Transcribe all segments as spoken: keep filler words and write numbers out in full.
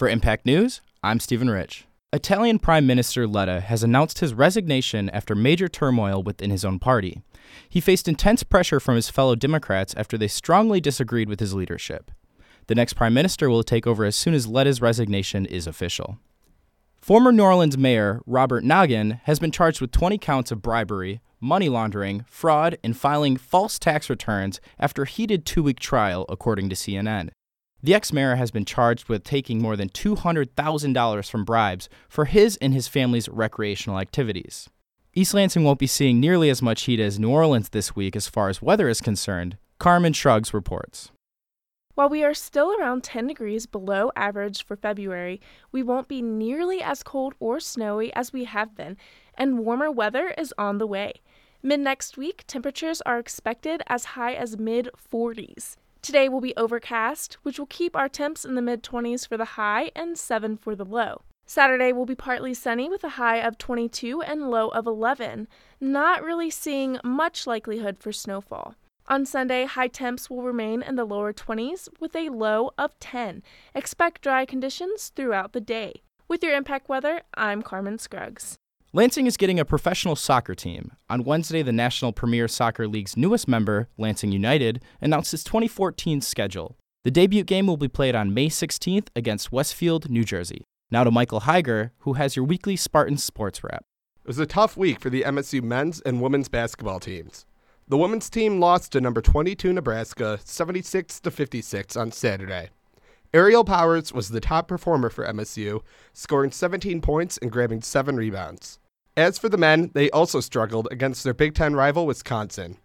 For Impact News, I'm Stephen Rich. Italian Prime Minister Letta has announced his resignation after major turmoil within his own party. He faced intense pressure from his fellow Democrats after they strongly disagreed with his leadership. The next Prime Minister will take over as soon as Letta's resignation is official. Former New Orleans Mayor Robert Nagin has been charged with twenty counts of bribery, money laundering, fraud, and filing false tax returns after a heated two-week trial, according to C N N. The ex-mayor has been charged with taking more than two hundred thousand dollars from bribes for his and his family's recreational activities. East Lansing won't be seeing nearly as much heat as New Orleans this week as far as weather is concerned, Carmen Scruggs reports. While we are still around ten degrees below average for February, we won't be nearly as cold or snowy as we have been, and warmer weather is on the way. Mid-next week, temperatures are expected as high as mid forties. Today will be overcast, which will keep our temps in the mid twenties for the high and seven for the low. Saturday will be partly sunny with a high of twenty-two and low of eleven, not really seeing much likelihood for snowfall. On Sunday, high temps will remain in the lower twenties with a low of ten. Expect dry conditions throughout the day. With your Impact Weather, I'm Carmen Scruggs. Lansing is getting a professional soccer team. On Wednesday, the National Premier Soccer League's newest member, Lansing United, announced its twenty fourteen schedule. The debut game will be played on May sixteenth against Westfield, New Jersey. Now to Michael Hager, who has your weekly Spartan Sportswrap. It was a tough week for the M S U men's and women's basketball teams. The women's team lost to number twenty-two Nebraska seventy-six to fifty-six on Saturday. Ariel Powers was the top performer for M S U, scoring seventeen points and grabbing seven rebounds. As for the men, they also struggled against their Big Ten rival, Wisconsin.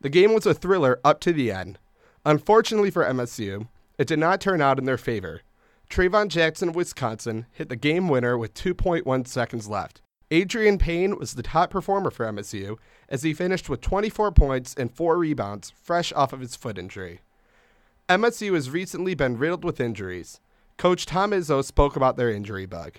The game was a thriller up to the end. Unfortunately for M S U, it did not turn out in their favor. Trayvon Jackson of Wisconsin hit the game winner with two point one seconds left. Adrian Payne was the top performer for M S U, as he finished with twenty-four points and four rebounds, fresh off of his foot injury. M S U has recently been riddled with injuries. Coach Tom Izzo spoke about their injury bug.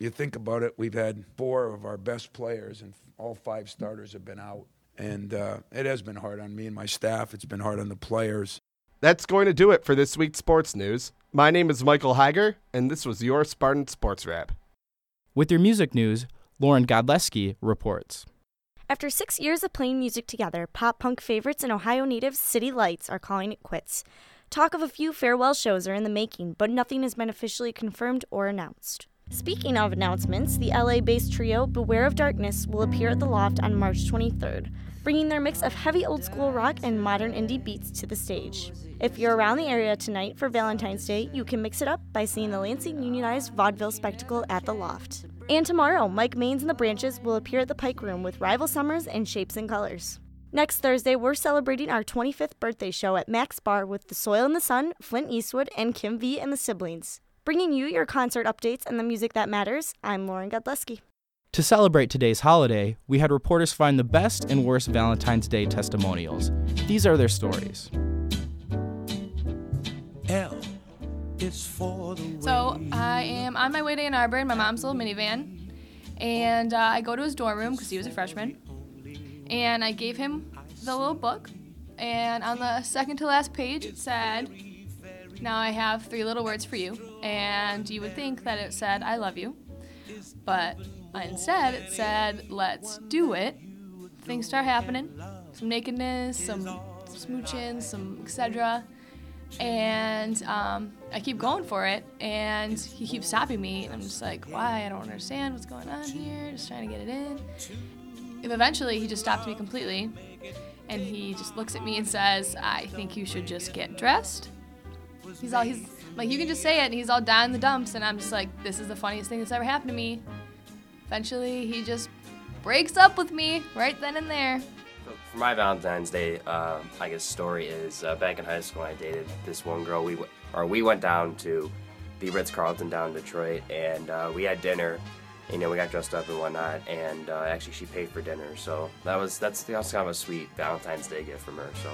You think about it, we've had four of our best players, and all five starters have been out. And uh, it has been hard on me and my staff. It's been hard on the players. That's going to do it for this week's sports news. My name is Michael Hager, and this was your Spartan Sports Wrap. With your music news, Lauren Godleski reports. After six years of playing music together, pop-punk favorites and Ohio natives City Lights are calling it quits. Talk of a few farewell shows are in the making, but nothing has been officially confirmed or announced. Speaking of announcements, the L A-based trio Beware of Darkness will appear at The Loft on March twenty-third, bringing their mix of heavy old-school rock and modern indie beats to the stage. If you're around the area tonight for Valentine's Day, you can mix it up by seeing the Lansing Unionized Vaudeville Spectacle at The Loft. And tomorrow, Mike Maines and the Branches will appear at the Pike Room with Rival Summers and Shapes and Colors. Next Thursday, we're celebrating our twenty-fifth birthday show at Max Bar with The Soil and the Sun, Flint Eastwood, and Kim V and the Siblings. Bringing you your concert updates and the music that matters, I'm Lauren Godleski. To celebrate today's holiday, we had reporters find the best and worst Valentine's Day testimonials. These are their stories. L is for the way. So I am on my way to Ann Arbor in my mom's little minivan, and uh, I go to his dorm room because he was a freshman. And I gave him the little book, and on the second to last page it said, "Now I have three little words for you," and you would think that it said, "I love you," but instead it said, "Let's do it." Things start happening, some nakedness, some smooching, some et cetera, and um, I keep going for it, and he keeps stopping me, and I'm just like, why? I don't understand what's going on here, just trying to get it in. Eventually, he just stopped me completely, and he just looks at me and says, "I think you should just get dressed." He's all, he's like, you can just say it, and he's all down in the dumps, and I'm just like, this is the funniest thing that's ever happened to me. Eventually, he just breaks up with me right then and there. For my Valentine's Day, uh, I guess story is uh, back in high school, I dated this one girl. We w- or we went down to the Ritz-Carlton down in Detroit, and uh, we had dinner. You know, we got dressed up and whatnot, and uh, actually she paid for dinner, so that was that's that was kind of a sweet Valentine's Day gift from her. So,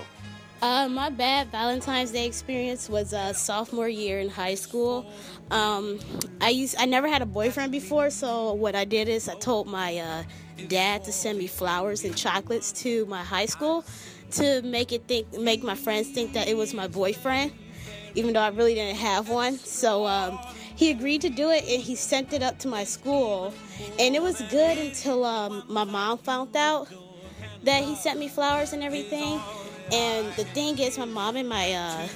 uh, my bad Valentine's Day experience was uh, sophomore year in high school. Um, I used I never had a boyfriend before, so what I did is I told my uh, dad to send me flowers and chocolates to my high school to make it think make my friends think that it was my boyfriend, even though I really didn't have one. So. Um, he agreed to do it, and he sent it up to my school. And it was good until um, my mom found out that he sent me flowers and everything. And the thing is, my mom and my uh,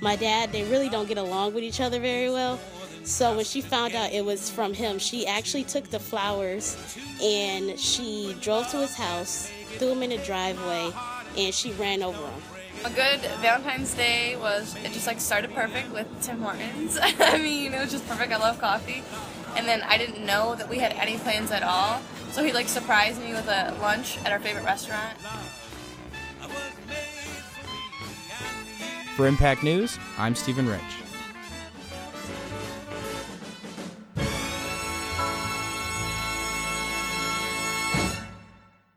my dad, they really don't get along with each other very well. So when she found out it was from him, she actually took the flowers and she drove to his house, threw them in the driveway, and she ran over him. A good Valentine's Day was, it just like started perfect with Tim Hortons. I mean, it was just perfect. I love coffee. And then I didn't know that we had any plans at all. So he like surprised me with a lunch at our favorite restaurant. For Impact News, I'm Stephen Rich.